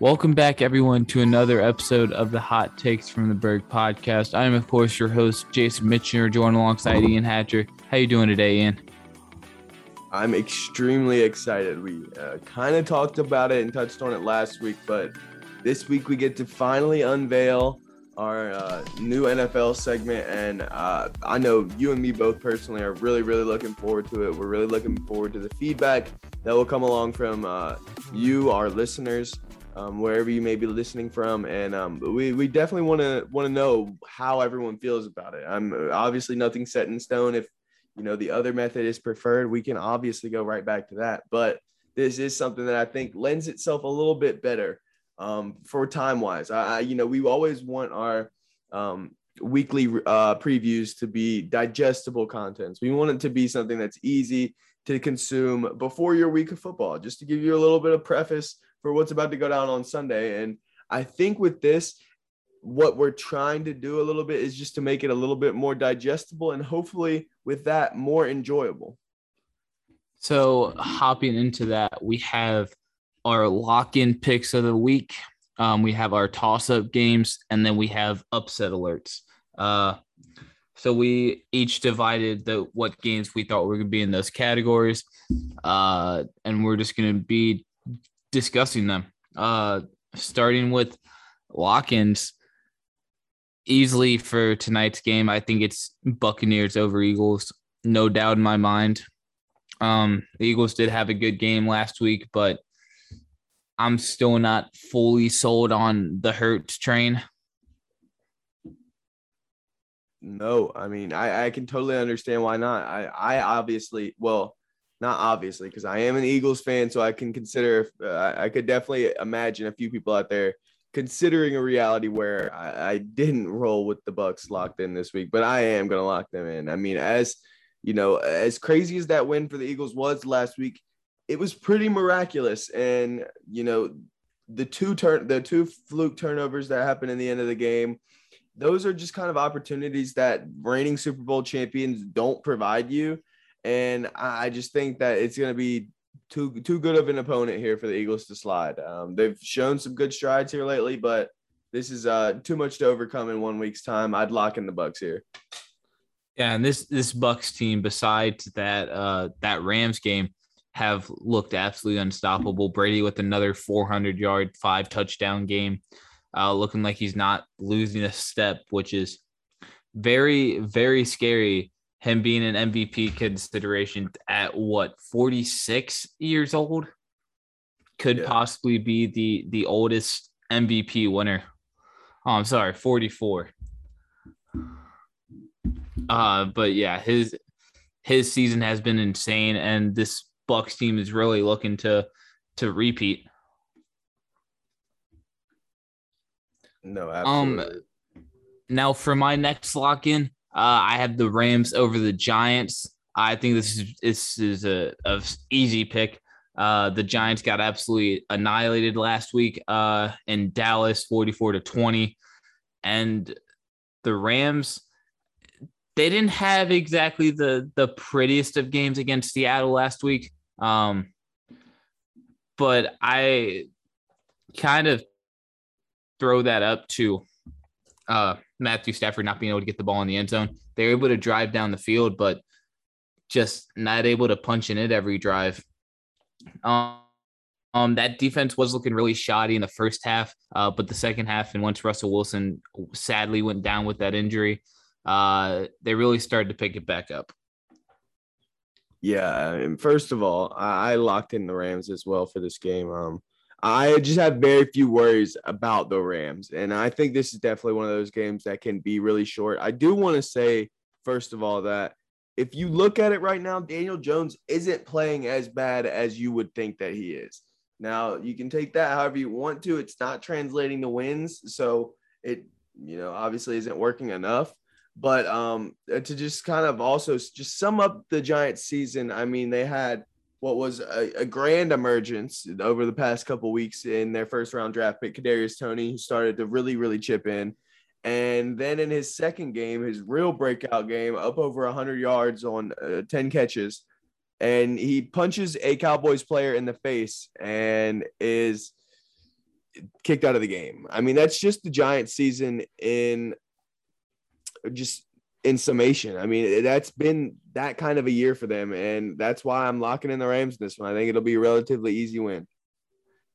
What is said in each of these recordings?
Welcome back, everyone, to another episode of the Hot Takes from the Berg podcast. I am, of course, your host, Jason Mitchell, joined alongside Ian Hatcher. How you doing today, Ian? I'm extremely excited. We kind of talked about it and touched on it last week, but this week we get to finally unveil our new NFL segment, and I know you and me both personally are really looking forward to it. We're really looking forward to the feedback that will come along from you, our listeners. Wherever you may be listening from, and we definitely want to know how everyone feels about it. I'm obviously nothing set in stone. If you know the other method is preferred, we can obviously go right back to that. But this is something that I think lends itself a little bit better for time wise. We always want our weekly previews to be digestible contents. We want it to be something that's easy to consume before your week of football, just to give you a little bit of preface for what's about to go down on Sunday. And I think with this, what we're trying to do a little bit is just to make it a little bit more digestible and hopefully with that more enjoyable. So hopping into that, we have our lock-in picks of the week. We have our toss-up games, and then we have upset alerts. So we each divided what games we thought were going to be in those categories. And we're just going to be discussing them, starting with lock-ins. Easily for tonight's game, I think it's Buccaneers over Eagles, no doubt in my mind. The Eagles did have a good game last week, but I'm still not fully sold on the Hurts train. No, I mean, I can totally understand why not. I obviously, well, not obviously, because I am an Eagles fan, so I can consider I could definitely imagine a few people out there considering a reality where I didn't roll with the Bucs locked in this week, but I am going to lock them in. I mean, as crazy as that win for the Eagles was last week, it was pretty miraculous. And, you know, the two fluke turnovers that happened in the end of the game, those are just kind of opportunities that reigning Super Bowl champions don't provide you. And I just think that it's going to be too good of an opponent here for the Eagles to slide. They've shown some good strides here lately, but this is too much to overcome in 1 week's time. I'd lock in the Bucs here. Yeah, and this Bucs team, besides that Rams game, have looked absolutely unstoppable. Brady with another 400-yard, 5-touchdown game, looking like he's not losing a step, which is very, very scary. Him being an MVP consideration at what, 46 years old, could possibly be the oldest MVP winner. Oh, I'm sorry, 44. But yeah, his season has been insane, and this Bucs team is really looking to repeat. No, absolutely. Now for my next lock in. I have the Rams over the Giants. I think this is a easy pick. The Giants got absolutely annihilated last week in Dallas, 44-20, and the Rams, they didn't have exactly the prettiest of games against Seattle last week. But I kind of throw that up to Matthew Stafford not being able to get the ball in the end zone. They were able to drive down the field, but just not able to punch in it every drive. That defense was looking really shoddy in the first half, but the second half, and once Russell Wilson sadly went down with that injury, they really started to pick it back up. Yeah, and first of all, I locked in the Rams as well for this game. I just have very few worries about the Rams, and I think this is definitely one of those games that can be really short. I do want to say, first of all, that if you look at it right now, Daniel Jones isn't playing as bad as you would think that he is. Now, you can take that however you want to. It's not translating to wins, so it, you know, obviously isn't working enough. But to just kind of also just sum up the Giants' season, I mean, they had what was a grand emergence over the past couple weeks in their first round draft pick, Kadarius Toney, who started to really, really chip in. And then in his second game, his real breakout game, up over 100 yards on 10 catches. And he punches a Cowboys player in the face and is kicked out of the game. I mean, that's just the Giants season in summation. I mean, that's been that kind of a year for them. And that's why I'm locking in the Rams in this one. I think it'll be a relatively easy win.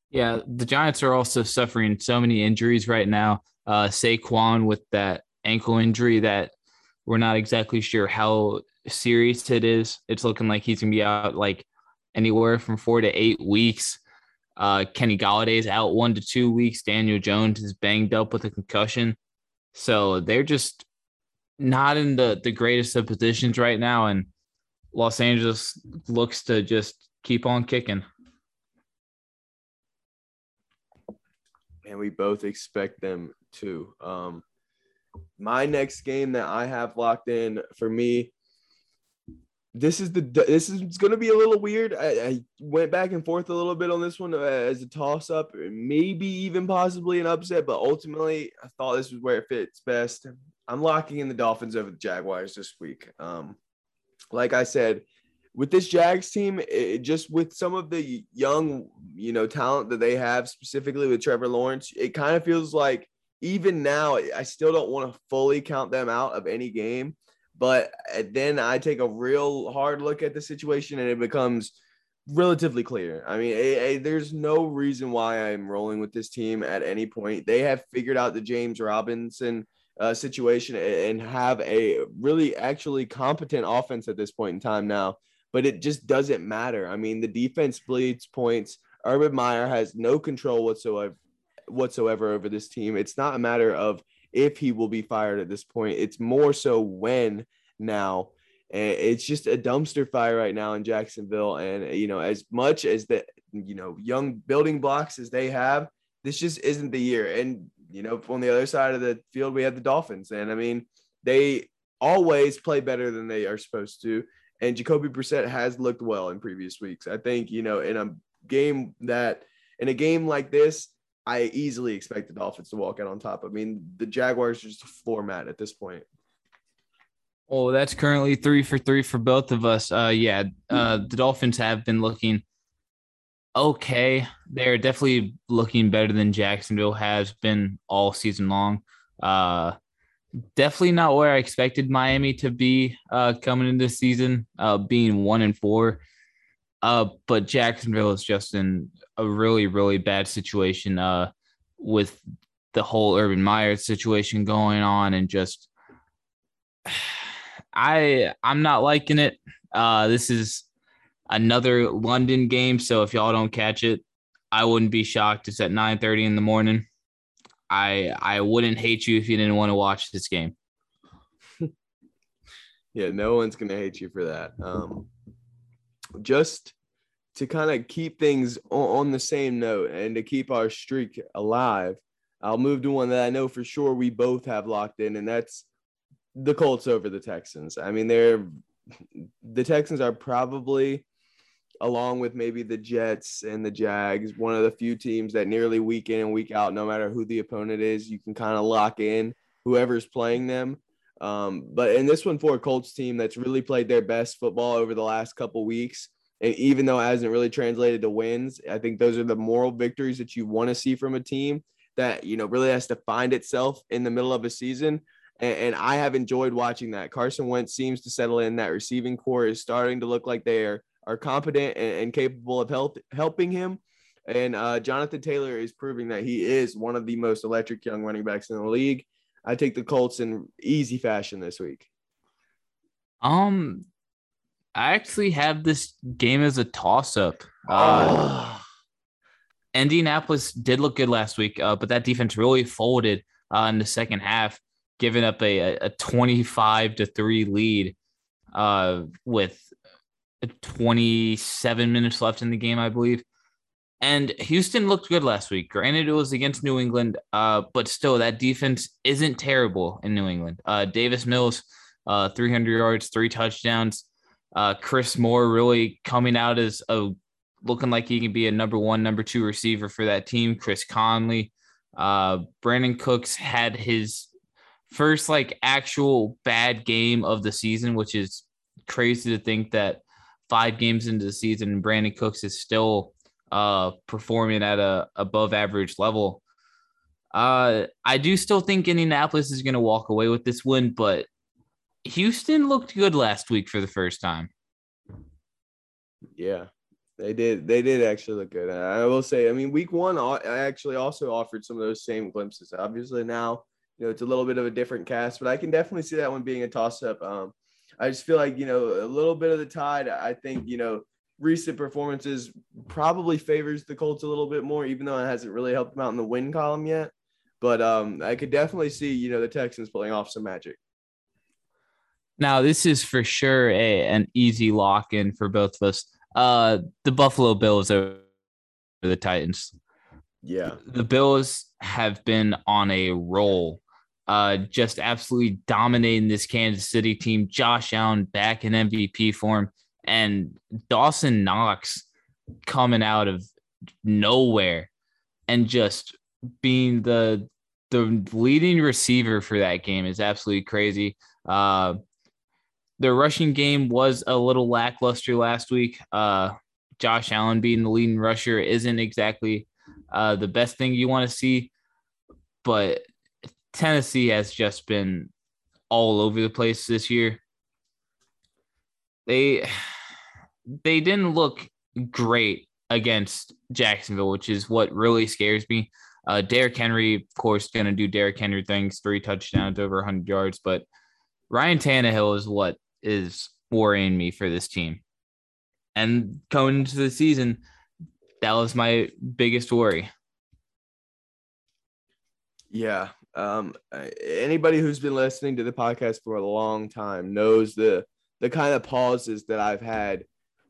Yeah, the Giants are also suffering so many injuries right now. Saquon with that ankle injury that we're not exactly sure how serious it is. It's looking like he's going to be out like anywhere from 4 to 8 weeks. Kenny Golladay is out 1 to 2 weeks. Daniel Jones is banged up with a concussion. So they're just not in the greatest of positions right now. And Los Angeles looks to just keep on kicking. And we both expect them to. My next game that I have locked in for me, this is going to be a little weird. I went back and forth a little bit on this one as a toss-up, maybe even possibly an upset, but ultimately I thought this was where it fits best. I'm locking in the Dolphins over the Jaguars this week. Like I said, with this Jags team, just with some of the young, talent that they have, specifically with Trevor Lawrence, it kind of feels like even now, I still don't want to fully count them out of any game. But then I take a real hard look at the situation and it becomes relatively clear. I mean, there's no reason why I'm rolling with this team at any point. They have figured out the James Robinson situation and have a really actually competent offense at this point in time now. But it just doesn't matter. I mean, the defense bleeds points. Urban Meyer has no control whatsoever over this team. It's not a matter of if he will be fired at this point. It's more so when now. It's just a dumpster fire right now in Jacksonville. And, as much as the, young building blocks as they have, this just isn't the year. And, on the other side of the field, we have the Dolphins. And, I mean, they always play better than they are supposed to. And Jacoby Brissett has looked well in previous weeks. I think, in a game like this, I easily expect the Dolphins to walk out on top. I mean, the Jaguars are just a floor mat at this point. Oh, that's currently 3 for 3 for both of us. The Dolphins have been looking okay. They're definitely looking better than Jacksonville has been all season long. Definitely not where I expected Miami to be coming into this season, being 1-4. But Jacksonville is just in a really, really bad situation with the whole Urban Meyer situation going on, and just I'm not liking it. This is another London game, so if y'all don't catch it, I wouldn't be shocked. It's at 9:30 in the morning. I wouldn't hate you if you didn't want to watch this game. Yeah, no one's going to hate you for that. Just to kind of keep things on the same note and to keep our streak alive, I'll move to one that I know for sure we both have locked in, and that's the Colts over the Texans. I mean, the Texans are probably, along with maybe the Jets and the Jags, one of the few teams that nearly week in and week out, no matter who the opponent is, you can kind of lock in whoever's playing them. But in this one for a Colts team that's really played their best football over the last couple weeks, and even though it hasn't really translated to wins, I think those are the moral victories that you want to see from a team that, really has to find itself in the middle of a season. And I have enjoyed watching that. Carson Wentz seems to settle in. That receiving core is starting to look like they are competent and capable of helping him. And Jonathan Taylor is proving that he is one of the most electric young running backs in the league. I take the Colts in easy fashion this week. I actually have this game as a toss-up. Indianapolis did look good last week, but that defense really folded in the second half, giving up a 25-3 lead with 27 minutes left in the game, I believe. And Houston looked good last week. Granted, it was against New England, but still, that defense isn't terrible in New England. Davis Mills, 300 yards, 3 touchdowns. Chris Moore really coming out as looking like he can be a number one, number two receiver for that team. Chris Conley, Brandon Cooks had his first actual bad game of the season, which is crazy to think that 5 games into the season, Brandon Cooks is still performing at a above average level. I do still think Indianapolis is going to walk away with this win, but Houston looked good last week for the first time. Yeah, they did. They did actually look good. I will say, week one, I actually also offered some of those same glimpses. Obviously now, it's a little bit of a different cast, but I can definitely see that one being a toss-up. I just feel like, a little bit of the tide, I think, recent performances probably favors the Colts a little bit more, even though it hasn't really helped them out in the win column yet. But I could definitely see, the Texans pulling off some magic. Now, this is for sure an easy lock-in for both of us. The Buffalo Bills over the Titans. Yeah. The Bills have been on a roll, just absolutely dominating this Kansas City team. Josh Allen back in MVP form, and Dawson Knox coming out of nowhere and just being the leading receiver for that game is absolutely crazy. Their rushing game was a little lackluster last week. Josh Allen being the leading rusher isn't exactly the best thing you want to see, but Tennessee has just been all over the place this year. They didn't look great against Jacksonville, which is what really scares me. Derrick Henry, of course, going to do Derrick Henry things, 3 touchdowns, over 100 yards, but Ryan Tannehill is what is worrying me for this team. And coming into the season, that was my biggest worry. Yeah. Anybody who's been listening to the podcast for a long time knows the kind of pauses that I've had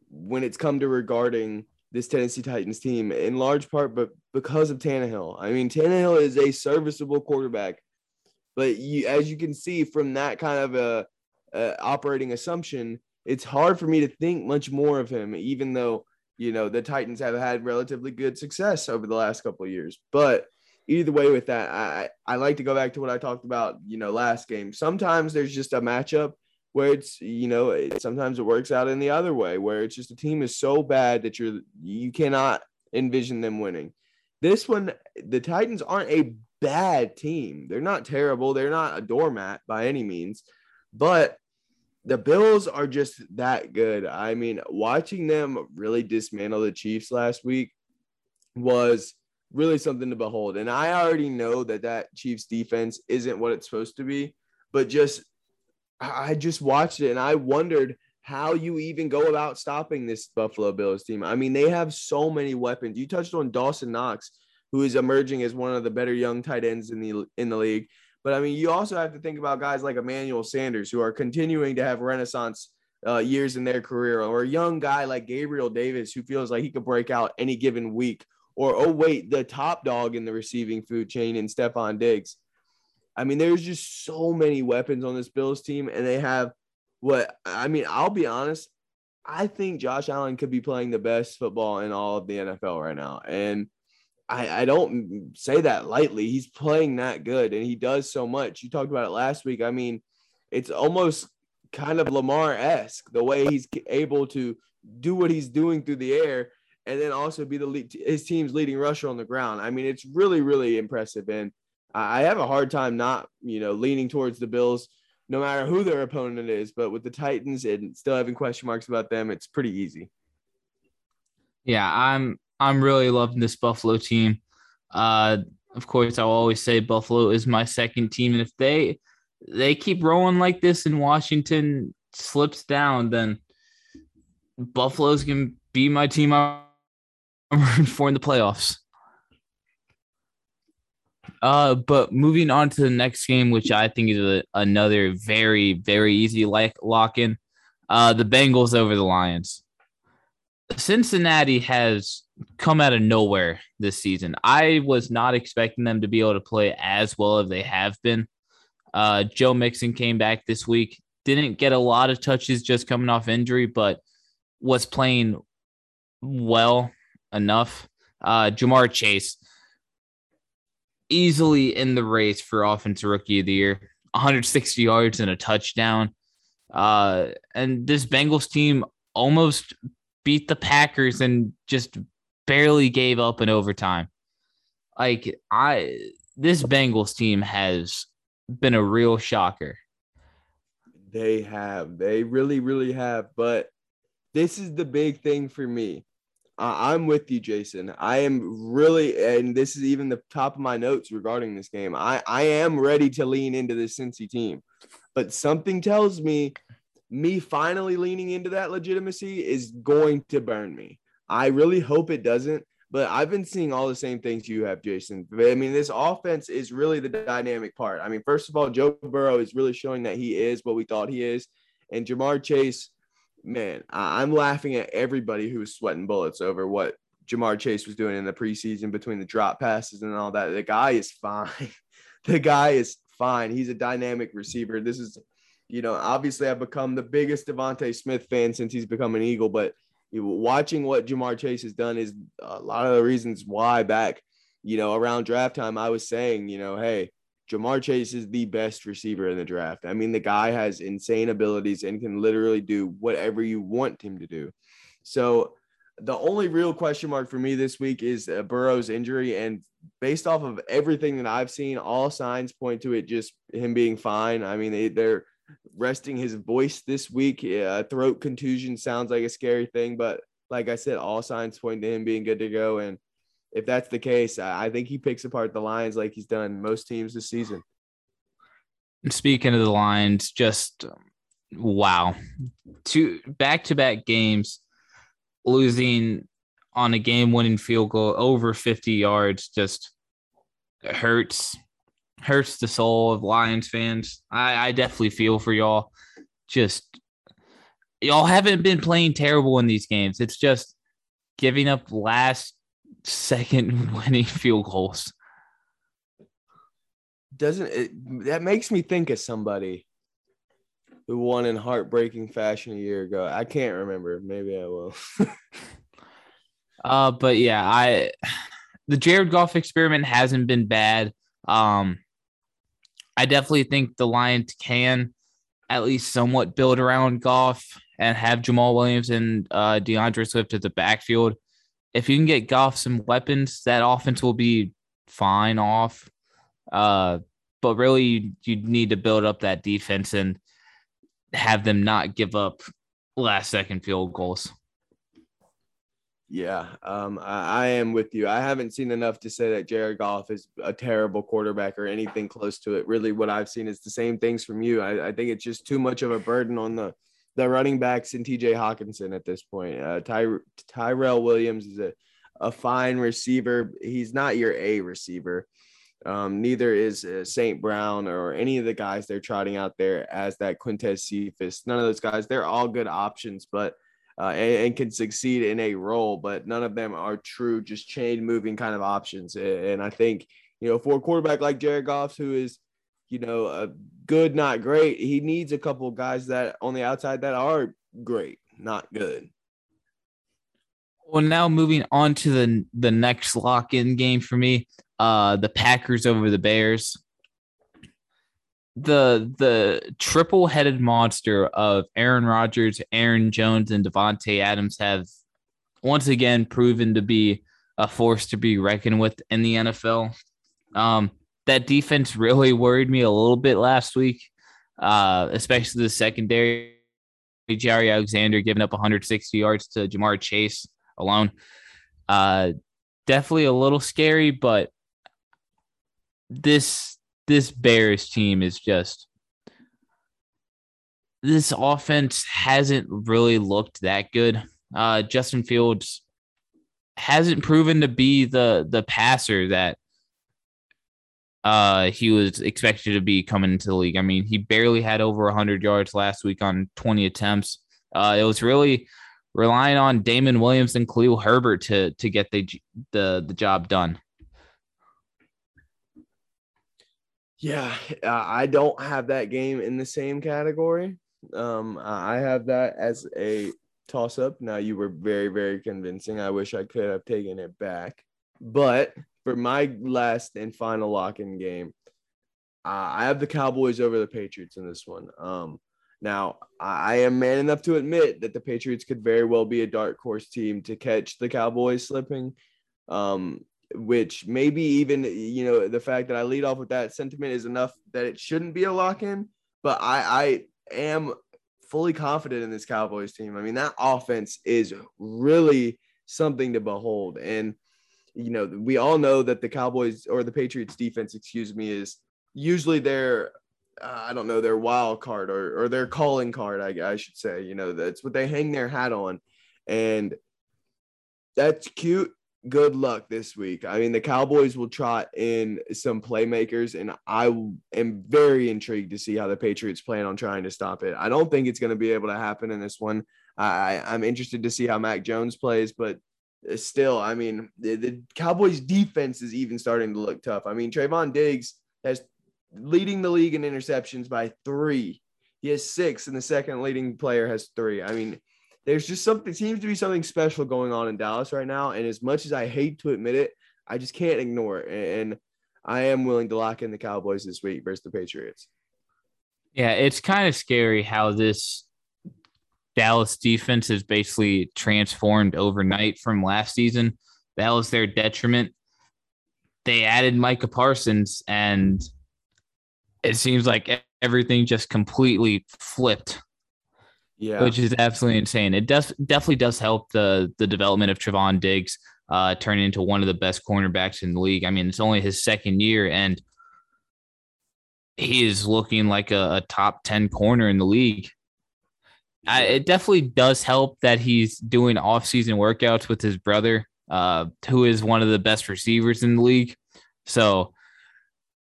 when it's come to regarding this Tennessee Titans team, in large part, but because of Tannehill. Tannehill is a serviceable quarterback, but as you can see from that kind of a operating assumption, it's hard for me to think much more of him, even though, the Titans have had relatively good success over the last couple of years. But either way with that, I like to go back to what I talked about, last game. Sometimes there's just a matchup where it's, sometimes it works out in the other way, where it's just the team is so bad that you cannot envision them winning. This one, the Titans aren't a bad team. They're not terrible. They're not a doormat by any means, but the Bills are just that good. Watching them really dismantle the Chiefs last week was really something to behold. And I already know that Chiefs defense isn't what it's supposed to be, but I just watched it and I wondered how you even go about stopping this Buffalo Bills team. They have so many weapons. You touched on Dawson Knox, who is emerging as one of the better young tight ends in the league. But you also have to think about guys like Emmanuel Sanders, who are continuing to have renaissance years in their career, or a young guy like Gabriel Davis, who feels like he could break out any given week. Or, the top dog in the receiving food chain in Stephon Diggs. There's just so many weapons on this Bills team, and they have I'll be honest, I think Josh Allen could be playing the best football in all of the NFL right now. And I don't say that lightly. He's playing that good, and he does so much. You talked about it last week. It's almost kind of Lamar-esque, the way he's able to do what he's doing through the air and then also be his team's leading rusher on the ground. It's really, really impressive, and I have a hard time not, leaning towards the Bills no matter who their opponent is. But with the Titans and still having question marks about them, it's pretty easy. Yeah, I'm really loving this Buffalo team. Of course, I'll always say Buffalo is my second team, and if they keep rolling like this and Washington slips down, then Buffalo's going to be my team I'm rooting for in the playoffs. But moving on to the next game, which I think is another very, very easy lock-in, the Bengals over the Lions. Cincinnati has come out of nowhere this season. I was not expecting them to be able to play as well as they have been. Joe Mixon came back this week didn't get a lot of touches just coming off injury, but was playing well enough. Ja'Marr Chase, easily in the race for Offensive Rookie of the Year, 160 yards and a touchdown. And this Bengals team almost beat the Packers and just barely gave up in overtime. Like, this Bengals team has been a real shocker. They have. They really, really have. But this is the big thing for me. I'm with you, Jason. I am really, and this is even the top of my notes regarding this game. I am ready to lean into this Cincy team. But something tells me finally leaning into that legitimacy is going to burn me. I really hope it doesn't. But I've been seeing all the same things you have, Jason. I mean, this offense is really the dynamic part. I mean, first of all, Joe Burrow is really showing that he is what we thought he is. And Ja'Marr Chase, man, I'm laughing at everybody who was sweating bullets over what Ja'Marr Chase was doing in the preseason between the drop passes and all that. The guy is fine. The guy is fine. He's a dynamic receiver. This is, you know, obviously I've become the biggest Devontae Smith fan since he's become an Eagle, but watching what Ja'Marr Chase has done is a lot of the reasons why back, you know, around draft time, I was saying, you know, hey, Ja'Marr Chase is the best receiver in the draft. I mean, the guy has insane abilities and can literally do whatever you want him to do. So the only real question mark for me this week is Burrow's injury. And based off of everything that I've seen, all signs point to it, just him being fine. I mean, they're resting his voice this week. Throat contusion sounds like a scary thing, but like I said, all signs point to him being good to go. And if that's the case, I think he picks apart the Lions like he's done most teams this season. Speaking of the Lions, just wow. Two back-to-back games, losing on a game-winning field goal over 50 yards, just hurts the soul of Lions fans. I definitely feel for y'all. Just y'all haven't been playing terrible in these games. It's just giving up last second winning field goals. That makes me think of somebody who won in heartbreaking fashion a year ago. I can't remember. Maybe I will. But yeah, the Jared Goff experiment hasn't been bad. I definitely think the Lions can at least somewhat build around Goff and have Jamal Williams and DeAndre Swift at the backfield. If you can get Goff some weapons, that offense will be fine off. But really, you need to build up that defense and have them not give up last-second field goals. Yeah, I am with you. I haven't seen enough to say that Jared Goff is a terrible quarterback or anything close to it. Really, what I've seen is the same things from you. I think it's just too much of a burden on the running backs and TJ Hawkinson at this point. Tyrell Williams is a fine receiver. He's not your A receiver. Neither is St. Brown or any of the guys they're trotting out there as that Quintez Cephas. None of those guys. They're all good options, but and can succeed in a role, but none of them are true, just chain moving kind of options. And I think, you know, for a quarterback like Jared Goff, who is, you know, good, not great, he needs a couple of guys that on the outside that are great, not good. Well, now moving on to the next lock-in game for me, the Packers over the Bears. The triple-headed monster of Aaron Rodgers, Aaron Jones, and Devontae Adams have once again proven to be a force to be reckoned with in the NFL. That defense really worried me a little bit last week, especially the secondary. Jaire Alexander giving up 160 yards to Ja'Marr Chase alone. Definitely a little scary, but this Bears team is just – this offense hasn't really looked that good. Justin Fields hasn't proven to be the passer that he was expected to be coming into the league. I mean, he barely had over 100 yards last week on 20 attempts. It was really relying on Damon Williams and Khalil Herbert to get the job done. Yeah, I don't have that game in the same category. I have that as a toss-up. Now, you were very, very convincing. I wish I could have taken it back. But for my last and final lock-in game, I have the Cowboys over the Patriots in this one. Now, I am man enough to admit that the Patriots could very well be a dark horse team to catch the Cowboys slipping, which maybe even, you know, the fact that I lead off with that sentiment is enough that it shouldn't be a lock-in. But I am fully confident in this Cowboys team. I mean, that offense is really something to behold. And, you know, we all know that the Cowboys, or the Patriots defense, excuse me, is usually their – I don't know, their wild card or their calling card, I should say. You know, that's what they hang their hat on. And that's cute. Good luck this week. I mean, the Cowboys will trot in some playmakers, and I am very intrigued to see how the Patriots plan on trying to stop it. I don't think it's going to be able to happen in this one. I'm interested to see how Mac Jones plays, but still, I mean, the Cowboys defense is even starting to look tough. I mean, Trevon Diggs has leading the league in interceptions by 3. He has 6, and the second leading player has 3. I mean, there's just something, seems to be something special going on in Dallas right now. And as much as I hate to admit it, I just can't ignore it. And I am willing to lock in the Cowboys this week versus the Patriots. Yeah, it's kind of scary how this Dallas defense is basically transformed overnight from last season. That was their detriment. They added Micah Parsons, and it seems like everything just completely flipped, yeah, which is absolutely insane. It does definitely does help the development of Trevon Diggs turning into one of the best cornerbacks in the league. I mean, it's only his second year, and he is looking like a top 10 corner in the league. It definitely does help that he's doing off-season workouts with his brother, who is one of the best receivers in the league. So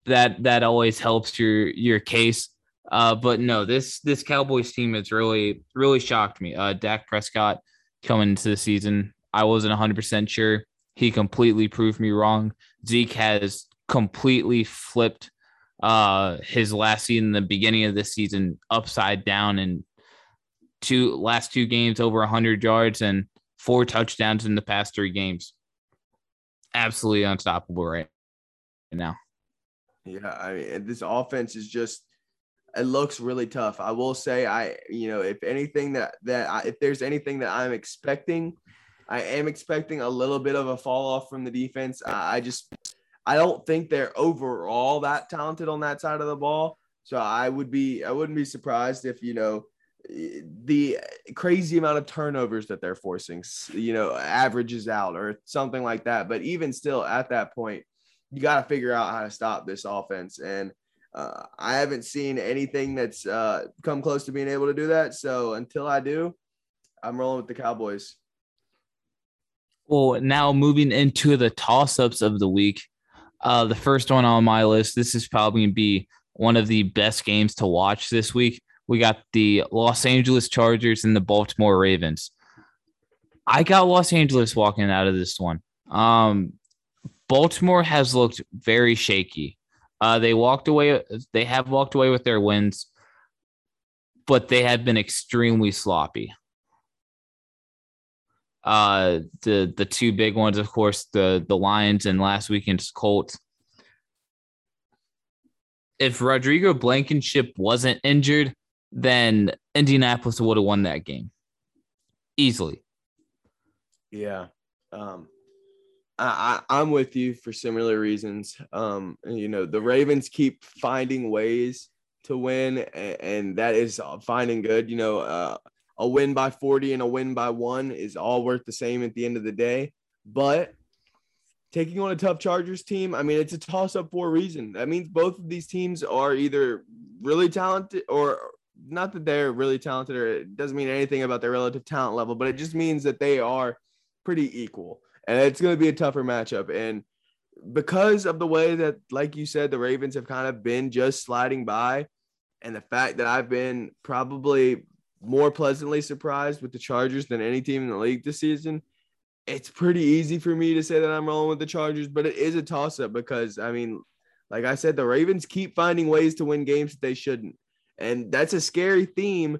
that always helps your case. But no, this Cowboys team has really, really shocked me. Dak Prescott coming into the season, I wasn't 100% sure. He completely proved me wrong. Zeke has completely flipped his last season, the beginning of this season, upside down, and last two games over 100 yards and 4 touchdowns in the past 3 games. Absolutely unstoppable right now. Yeah, I mean, this offense is just – it looks really tough. I will say, if anything if there's anything that I'm expecting, I am expecting a little bit of a fall-off from the defense. I don't think they're overall that talented on that side of the ball. So I wouldn't be surprised if, the crazy amount of turnovers that they're forcing, averages out or something like that. But even still at that point, you got to figure out how to stop this offense. And I haven't seen anything that's come close to being able to do that. So until I do, I'm rolling with the Cowboys. Well, now moving into the toss-ups of the week. The first one on my list, this is probably going to be one of the best games to watch this week. We got the Los Angeles Chargers and the Baltimore Ravens. I got Los Angeles walking out of this one. Baltimore has looked very shaky. They have walked away with their wins, but they have been extremely sloppy. The two big ones, of course, the Lions and last weekend's Colts. If Rodrigo Blankenship wasn't injured, then Indianapolis would have won that game easily. Yeah. I'm with you for similar reasons. The Ravens keep finding ways to win, and that is finding good. A win by 40 and a win by 1 is all worth the same at the end of the day. But taking on a tough Chargers team, I mean, it's a toss-up for a reason. That means both of these teams are either really talented, or not that they're really talented, or it doesn't mean anything about their relative talent level, but it just means that they are pretty equal. And it's going to be a tougher matchup. And because of the way that, like you said, the Ravens have kind of been just sliding by, and the fact that I've been probably more pleasantly surprised with the Chargers than any team in the league this season, it's pretty easy for me to say that I'm rolling with the Chargers. But it is a toss-up because, I mean, like I said, the Ravens keep finding ways to win games that they shouldn't. And that's a scary theme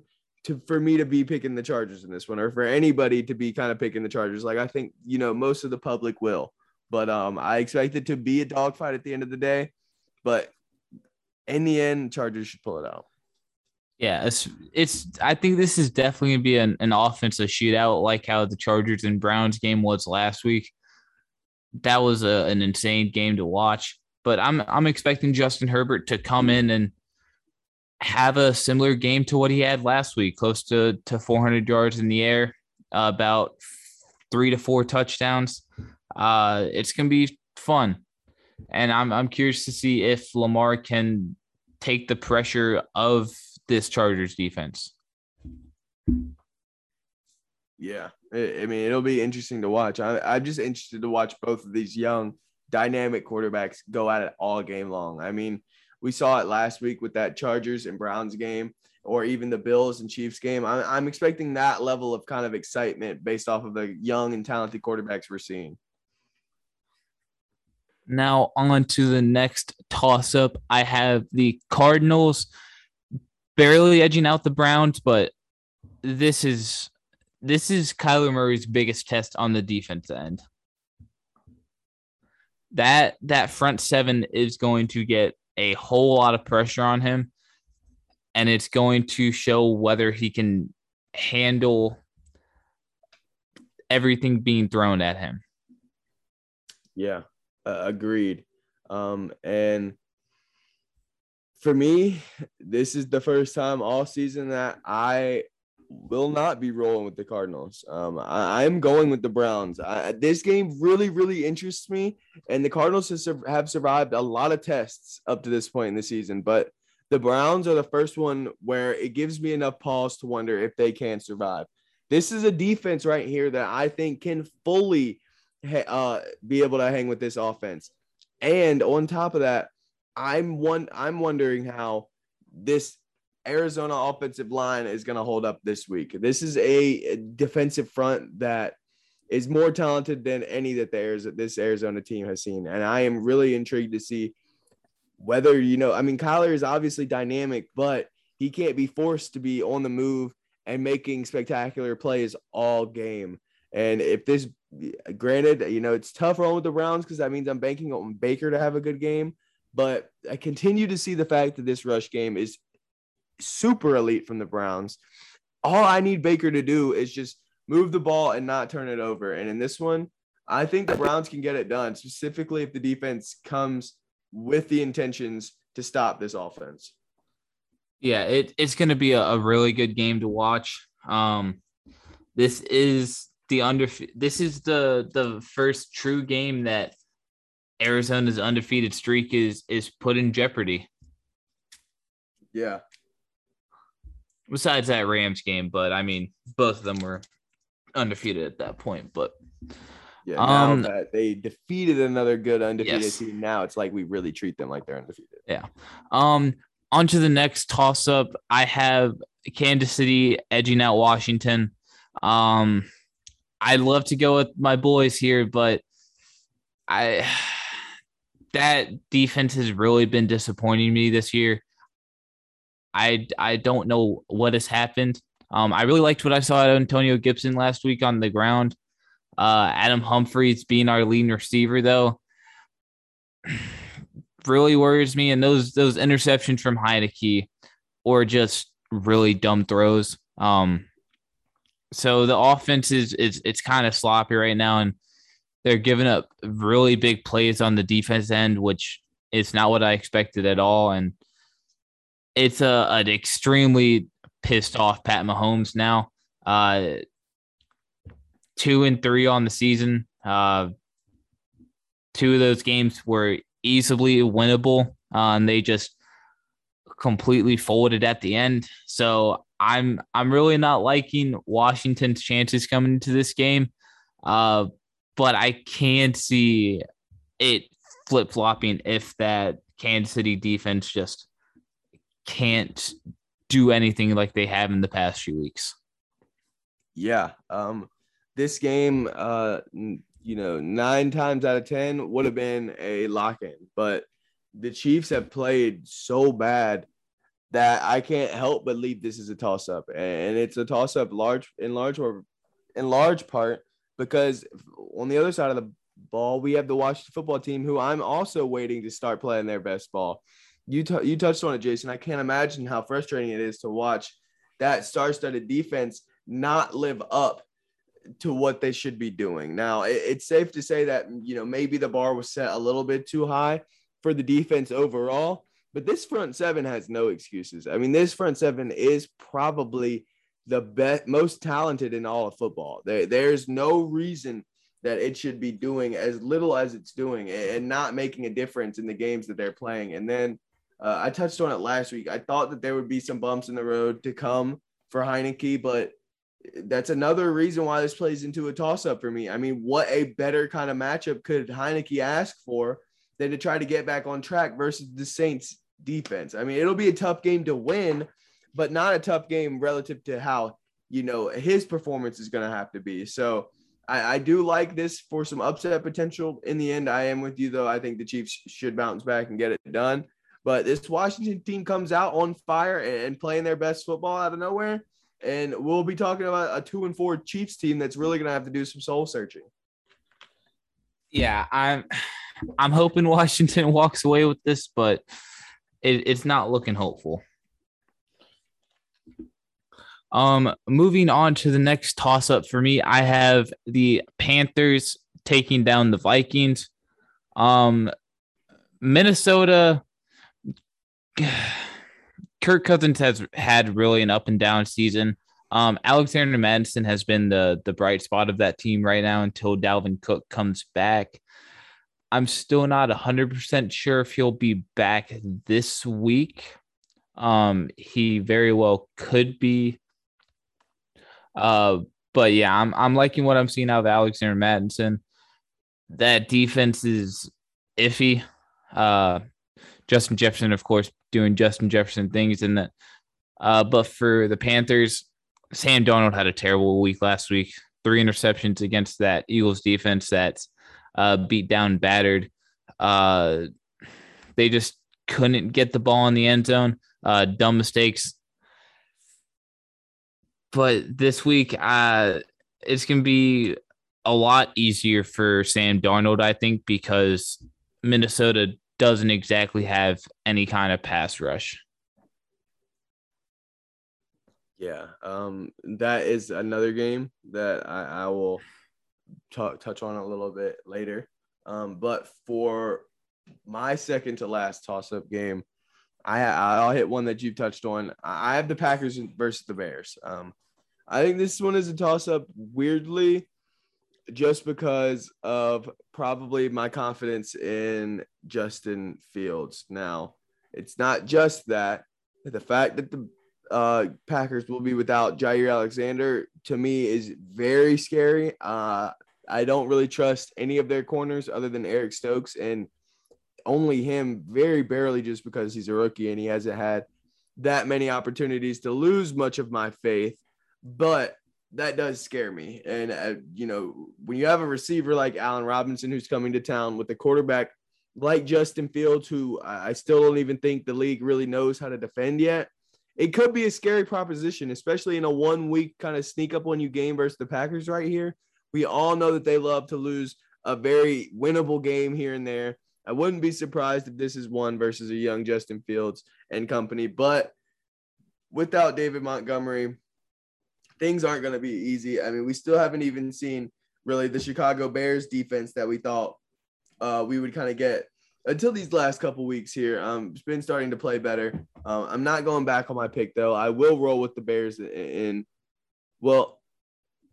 for me to be picking the Chargers in this one, or for anybody to be kind of picking the Chargers. Like, I think, you know, most of the public will, but I expect it to be a dogfight at the end of the day, but in the end, Chargers should pull it out. Yeah, it's I think this is definitely going to be an offensive shootout, like how the Chargers and Browns game was last week. That was an insane game to watch, but I'm expecting Justin Herbert to come in and have a similar game to what he had last week, close to 400 yards in the air, about 3 to 4 touchdowns. It's going to be fun, and I'm curious to see if Lamar can take the pressure of this Chargers defense. Yeah, I mean, it'll be interesting to watch. I'm just interested to watch both of these young, dynamic quarterbacks go at it all game long. I mean, we saw it last week with that Chargers and Browns game, or even the Bills and Chiefs game. I'm expecting that level of kind of excitement based off of the young and talented quarterbacks we're seeing. Now on to the next toss-up. I have the Cardinals barely edging out the Browns, but this is Kyler Murray's biggest test on the defense end. That front seven is going to get a whole lot of pressure on him, and it's going to show whether he can handle everything being thrown at him. Yeah, agreed. And for me, this is the first time all season that I will not be rolling with the Cardinals. I'm going with the Browns. This game really, really interests me, and the Cardinals have survived a lot of tests up to this point in the season, but the Browns are the first one where it gives me enough pause to wonder if they can survive. This is a defense right here that I think can fully be able to hang with this offense. And on top of that, I'm wondering how this Arizona offensive line is going to hold up this week. This is a defensive front that is more talented than any that this Arizona team has seen. And I am really intrigued to see whether, you know, I mean, Kyler is obviously dynamic, but he can't be forced to be on the move and making spectacular plays all game. And if this, granted, you know, it's tough rolling with the Browns because that means I'm banking on Baker to have a good game. But I continue to see the fact that this rush game is super elite from the Browns. All I need Baker to do is just move the ball and not turn it over. And in this one, I think the Browns can get it done, specifically if the defense comes with the intentions to stop this offense. Yeah, it's going to be a really good game to watch. This is the first true game that Arizona's undefeated streak is put in jeopardy. Yeah. Besides that Rams game, but I mean, both of them were undefeated at that point. But yeah, now that they defeated another good undefeated team, now it's like we really treat them like they're undefeated. Yeah. On to the next toss-up. I have Kansas City edging out Washington. I'd love to go with my boys here, but that defense has really been disappointing me this year. I don't know what has happened. I really liked what I saw at Antonio Gibson last week on the ground. Adam Humphries being our leading receiver, though, really worries me. And those interceptions from Heinicke or just really dumb throws. So the offense it's kind of sloppy right now, and they're giving up really big plays on the defense end, which is not what I expected at all. And it's an extremely pissed off Pat Mahomes now. 2-3 on the season. Two of those games were easily winnable, and they just completely folded at the end. So I'm really not liking Washington's chances coming into this game. But I can see it flip-flopping if that Kansas City defense just can't do anything like they have in the past few weeks. Yeah. This game, you know, 9 times out of 10 would have been a lock-in, but the Chiefs have played so bad that I can't help but believe this is a toss-up. And it's a toss-up in large part because on the other side of the ball, we have the Washington football team, who I'm also waiting to start playing their best ball. You touched on it, Jason. I can't imagine how frustrating it is to watch that star-studded defense not live up to what they should be doing. Now, it's safe to say that, you know, maybe the bar was set a little bit too high for the defense overall, but this front seven has no excuses. I mean, this front seven is probably the best, most talented in all of football. There's no reason that it should be doing as little as it's doing and not making a difference in the games that they're playing. And then I touched on it last week. I thought that there would be some bumps in the road to come for Heinicke, but that's another reason why this plays into a toss-up for me. I mean, what a better kind of matchup could Heinicke ask for than to try to get back on track versus the Saints defense? I mean, it'll be a tough game to win, but not a tough game relative to how, you know, his performance is going to have to be. So I do like this for some upset potential. In the end, I am with you, though. I think the Chiefs should bounce back and get it done. But this Washington team comes out on fire and playing their best football out of nowhere, and we'll be talking about a 2-4 Chiefs team that's really going to have to do some soul searching. Yeah, I'm hoping Washington walks away with this, but it's not looking hopeful. Moving on to the next toss-up for me, I have the Panthers taking down the Vikings. Minnesota, Kirk Cousins has had really an up and down season. Alexander Mattison has been the bright spot of that team right now until Dalvin Cook comes back. I'm still not 100% sure if he'll be back this week. He very well could be. But yeah, I'm liking what I'm seeing out of Alexander Mattison. That defense is iffy. Justin Jefferson, of course, doing Justin Jefferson things, and that. But for the Panthers, Sam Darnold had a terrible week last week. 3 interceptions against that Eagles defense that's beat down, battered. They just couldn't get the ball in the end zone. Dumb mistakes. But this week, it's going to be a lot easier for Sam Darnold, I think, because Minnesota doesn't exactly have any kind of pass rush. Yeah, that is another game that I will touch on a little bit later. But for my second to last toss-up game, I'll hit one that you've touched on. I have the Packers versus the Bears. I think this one is a toss-up, weirdly, just because of probably my confidence in Justin Fields. Now, it's not just that. The fact that the Packers will be without Jaire Alexander, to me, is very scary. I don't really trust any of their corners other than Eric Stokes, and only him very barely, just because he's a rookie and he hasn't had that many opportunities to lose much of my faith. But that does scare me. And, you know, when you have a receiver like Allen Robinson, who's coming to town, with a quarterback like Justin Fields, who I still don't even think the league really knows how to defend yet, it could be a scary proposition, especially in a 1-week kind of sneak up on you game versus the Packers right here. We all know that they love to lose a very winnable game here and there. I wouldn't be surprised if this is one versus a young Justin Fields and company. But without David Montgomery, things aren't going to be easy. I mean, we still haven't even seen really the Chicago Bears defense that we thought we would kind of get until these last couple weeks here. It's been starting to play better. I'm not going back on my pick, though. I will roll with the Bears.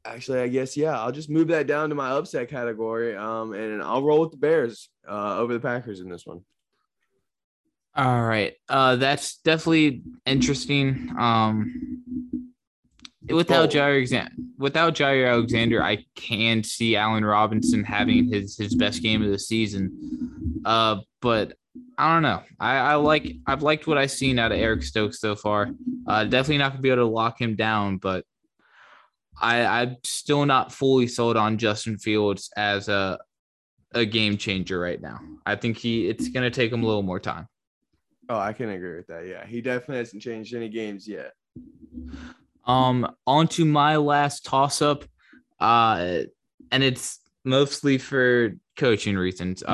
Actually, I guess, yeah, I'll just move that down to my upset category, and I'll roll with the Bears over the Packers in this one. All right. That's definitely interesting. Without Jaire Alexander, I can see Allen Robinson having his best game of the season. But I don't know. I've liked what I've seen out of Eric Stokes so far. Definitely not going to be able to lock him down, but I'm still not fully sold on Justin Fields as a game changer right now. I think it's going to take him a little more time. Oh, I can agree with that. Yeah, he definitely hasn't changed any games yet. On to my last toss-up, and it's mostly for coaching reasons.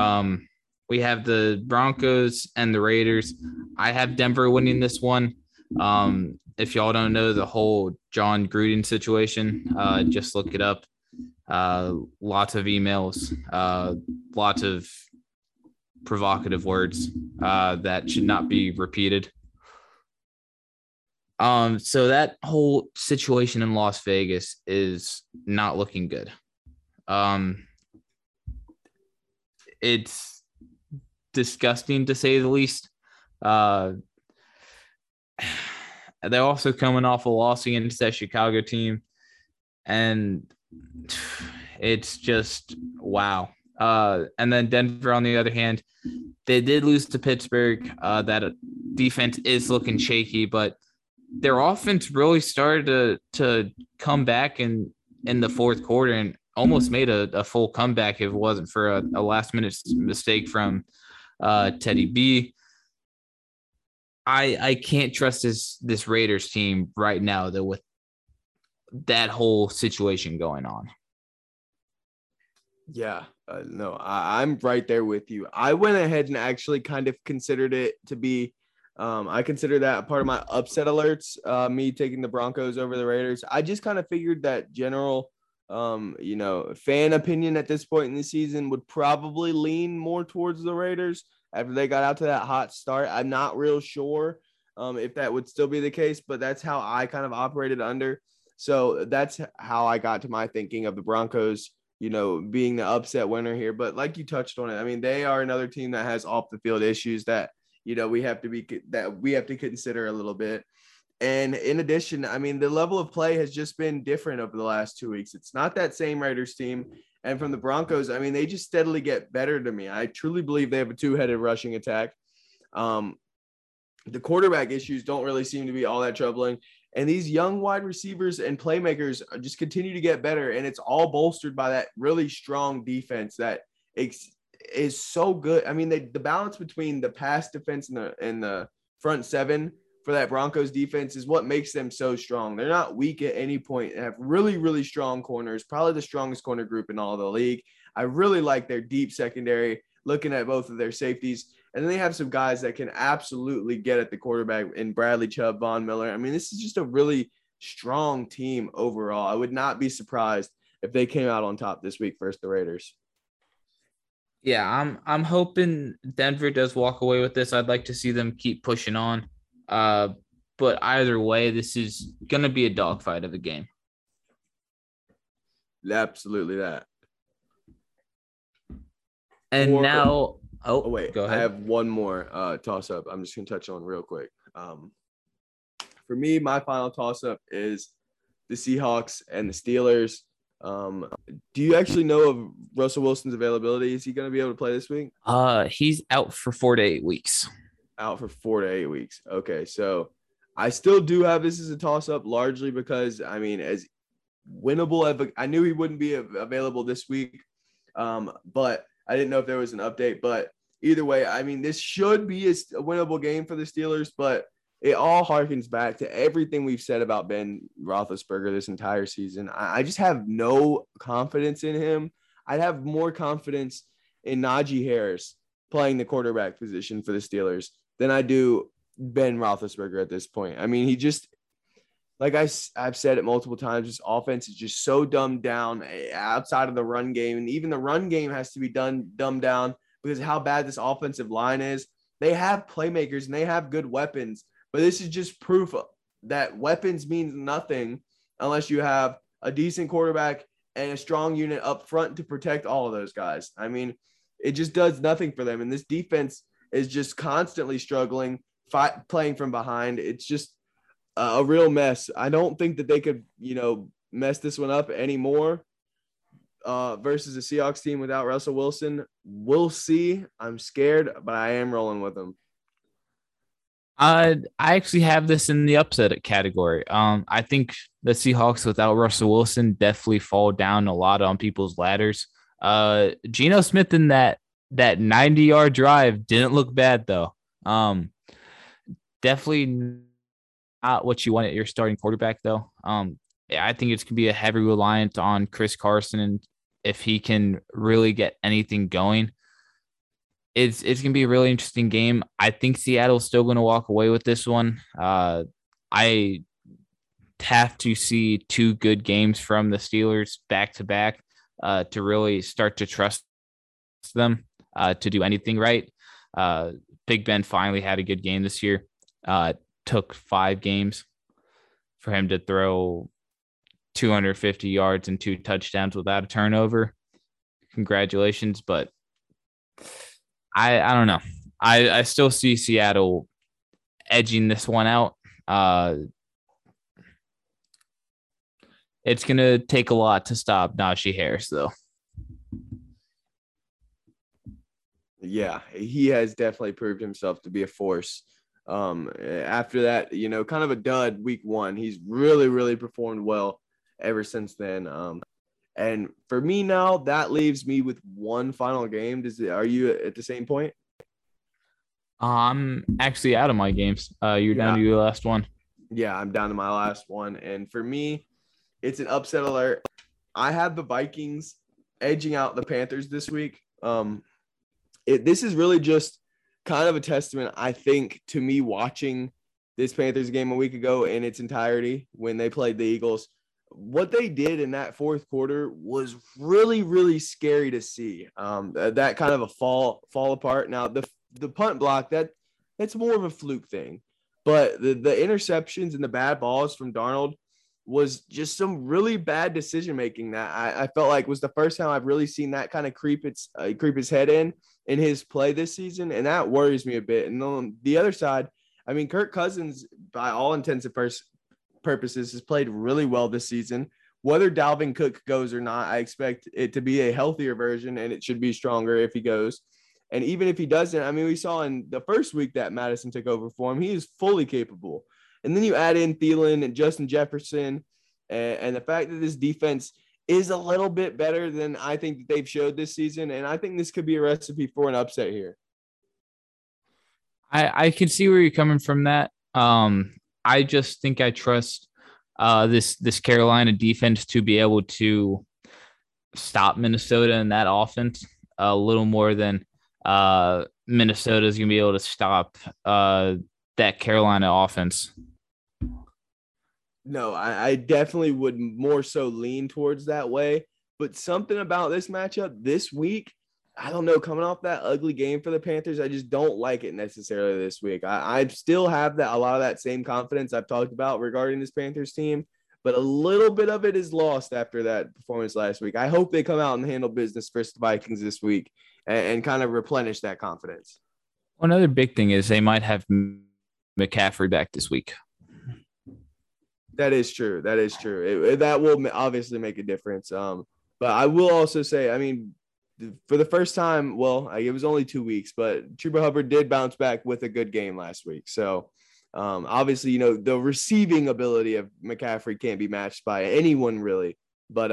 We have the Broncos and the Raiders. I have Denver winning this one. If y'all don't know the whole John Gruden situation, just look it up. Lots of emails, lots of provocative words that should not be repeated. So that whole situation in Las Vegas is not looking good. It's disgusting to say the least. They're also coming off a loss against that Chicago team, and it's just wow. And then Denver, on the other hand, they did lose to Pittsburgh. That defense is looking shaky, but their offense really started to come back in the fourth quarter and almost made a full comeback if it wasn't for a last-minute mistake from Teddy B. I can't trust this Raiders team right now, though, with that whole situation going on. Yeah, no, I'm right there with you. I went ahead and actually kind of considered it to be I consider that a part of my upset alerts, me taking the Broncos over the Raiders. I just kind of figured that general, fan opinion at this point in the season would probably lean more towards the Raiders after they got out to that hot start. I'm not real sure if that would still be the case, but that's how I kind of operated under. So that's how I got to my thinking of the Broncos, being the upset winner here. But like you touched on it, I mean, they are another team that has off the field issues that, we have to consider a little bit. And in addition, I mean, the level of play has just been different over the last 2 weeks. It's not that same Raiders team. And from the Broncos, I mean, they just steadily get better to me. I truly believe they have a two-headed rushing attack. The quarterback issues don't really seem to be all that troubling. And these young wide receivers and playmakers just continue to get better. And it's all bolstered by that really strong defense that is so good. I mean, the balance between the pass defense and the front seven for that Broncos defense is what makes them so strong. They're not weak at any point. They have really, really strong corners, probably the strongest corner group in all of the league. I really like their deep secondary, looking at both of their safeties. And then they have some guys that can absolutely get at the quarterback in Bradley Chubb, Von Miller. I mean, this is just a really strong team overall. I would not be surprised if they came out on top this week versus the Raiders. Yeah, I'm hoping Denver does walk away with this. I'd like to see them keep pushing on. But either way, this is going to be a dogfight of a game. Absolutely that. And go ahead. I have one more toss-up I'm just going to touch on real quick. For me, my final toss-up is the Seahawks and the Steelers. Do you actually know of Russell Wilson's availability? Is he going to be able to play this week? He's out for 4 to 8 weeks. Okay. So I still do have, this as a toss up largely because as winnable, I knew he wouldn't be available this week. But I didn't know if there was an update, but either way, this should be a winnable game for the Steelers, but it all harkens back to everything we've said about Ben Roethlisberger this entire season. I just have no confidence in him. I'd have more confidence in Najee Harris playing the quarterback position for the Steelers than I do Ben Roethlisberger at this point. He just – like I've said it multiple times, this offense is just so dumbed down outside of the run game, and even the run game has to be dumbed down because of how bad this offensive line is. They have playmakers and they have good weapons. But this is just proof that weapons means nothing unless you have a decent quarterback and a strong unit up front to protect all of those guys. It just does nothing for them. And this defense is just constantly struggling, playing from behind. It's just a real mess. I don't think that they could, mess this one up anymore versus the Seahawks team without Russell Wilson. We'll see. I'm scared, but I am rolling with them. I actually have this in the upset category. I think the Seahawks without Russell Wilson definitely fall down a lot on people's ladders. Geno Smith in that 90-yard drive didn't look bad, though. definitely not what you want at your starting quarterback, though. I think it's going to be a heavy reliant on Chris Carson, and if he can really get anything going. It's going to be a really interesting game. I think Seattle's still going to walk away with this one. I have to see two good games from the Steelers back-to-back to really start to trust them to do anything right. Big Ben finally had a good game this year. It took 5 games for him to throw 250 yards and 2 touchdowns without a turnover. Congratulations, but I don't know. I still see Seattle edging this one out. It's going to take a lot to stop Najee Harris, though. Yeah, he has definitely proved himself to be a force. After that, kind of a dud week 1. He's really, really performed well ever since then. And for me now, that leaves me with one final game. Are you at the same point? I'm actually out of my games. You're down to your last one. Yeah, I'm down to my last one. And for me, it's an upset alert. I have the Vikings edging out the Panthers this week. This is really just kind of a testament, I think, to me watching this Panthers game a week ago in its entirety when they played the Eagles. What they did in that fourth quarter was really, really scary to see. That kind of a fall apart. Now, the punt block, that's more of a fluke thing. But the interceptions and the bad balls from Darnold was just some really bad decision-making that I felt like was the first time I've really seen that kind of creep its head in his play this season, and that worries me a bit. And on the other side, I mean, Kirk Cousins, by all intents and purposes, has played really well this season. Whether Dalvin Cook goes or not, I expect it to be a healthier version, and it should be stronger if he goes. And even if he doesn't, I mean, we saw in the first week that Madison took over for him, he is fully capable. And then you add in Thielen and Justin Jefferson and the fact that this defense is a little bit better than I think that they've showed this season, and I think this could be a recipe for an upset here. I can see where you're coming from that. I just think I trust this Carolina defense to be able to stop Minnesota in that offense a little more than Minnesota is going to be able to stop that Carolina offense. No, I definitely would more so lean towards that way. But something about this matchup this week, I don't know, coming off that ugly game for the Panthers, I just don't like it necessarily this week. I still have that a lot of that same confidence I've talked about regarding this Panthers team, but a little bit of it is lost after that performance last week. I hope they come out and handle business versus the Vikings this week and kind of replenish that confidence. Another big thing is they might have McCaffrey back this week. That is true. That is true. That will obviously make a difference. But I will also say, I mean, for the first time, well, it was only 2 weeks, but Chuba Hubbard did bounce back with a good game last week. So, obviously, the receiving ability of McCaffrey can't be matched by anyone really. But,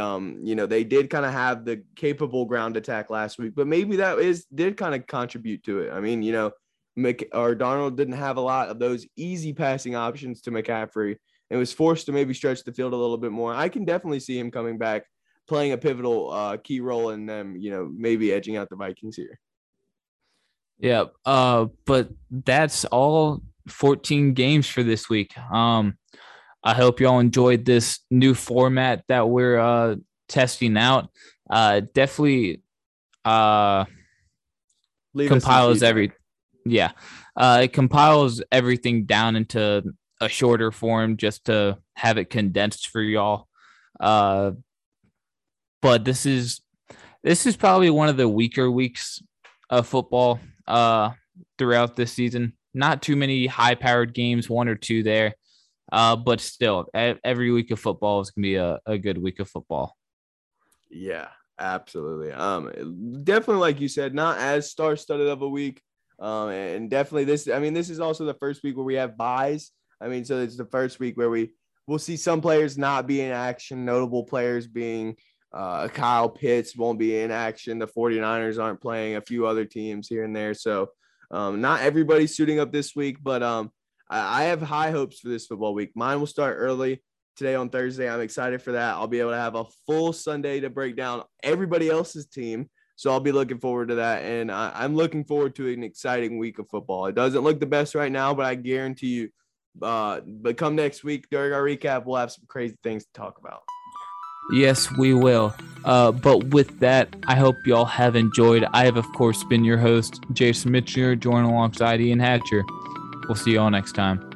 they did kind of have the capable ground attack last week. But maybe that did kind of contribute to it. I mean, Darnold didn't have a lot of those easy passing options to McCaffrey and was forced to maybe stretch the field a little bit more. I can definitely see him coming back, playing a pivotal key role in them, maybe edging out the Vikings here. Yeah, but that's all 14 games for this week. I hope y'all enjoyed this new format that we're testing out. Definitely it compiles everything down into a shorter form just to have it condensed for y'all. But this is probably one of the weaker weeks of football throughout this season. Not too many high-powered games, 1 or 2 there. But still, every week of football is going to be a good week of football. Yeah, absolutely. Definitely, like you said, not as star-studded of a week. And definitely this is also the first week where we have buys. I mean, so it's the first week where we'll see some players not be in action, notable players being – Kyle Pitts won't be in action. The 49ers aren't playing, a few other teams here and there. So not everybody's suiting up this week, but I have high hopes for this football week. Mine will start early today on Thursday. I'm excited for that. I'll be able to have a full Sunday to break down everybody else's team. So I'll be looking forward to that. And I'm looking forward to an exciting week of football. It doesn't look the best right now, but I guarantee you, but come next week during our recap, we'll have some crazy things to talk about. Yes, we will. But with that, I hope y'all have enjoyed. I have, of course, been your host, Jason Mitchell, joined alongside Ian Hatcher. We'll see y'all next time.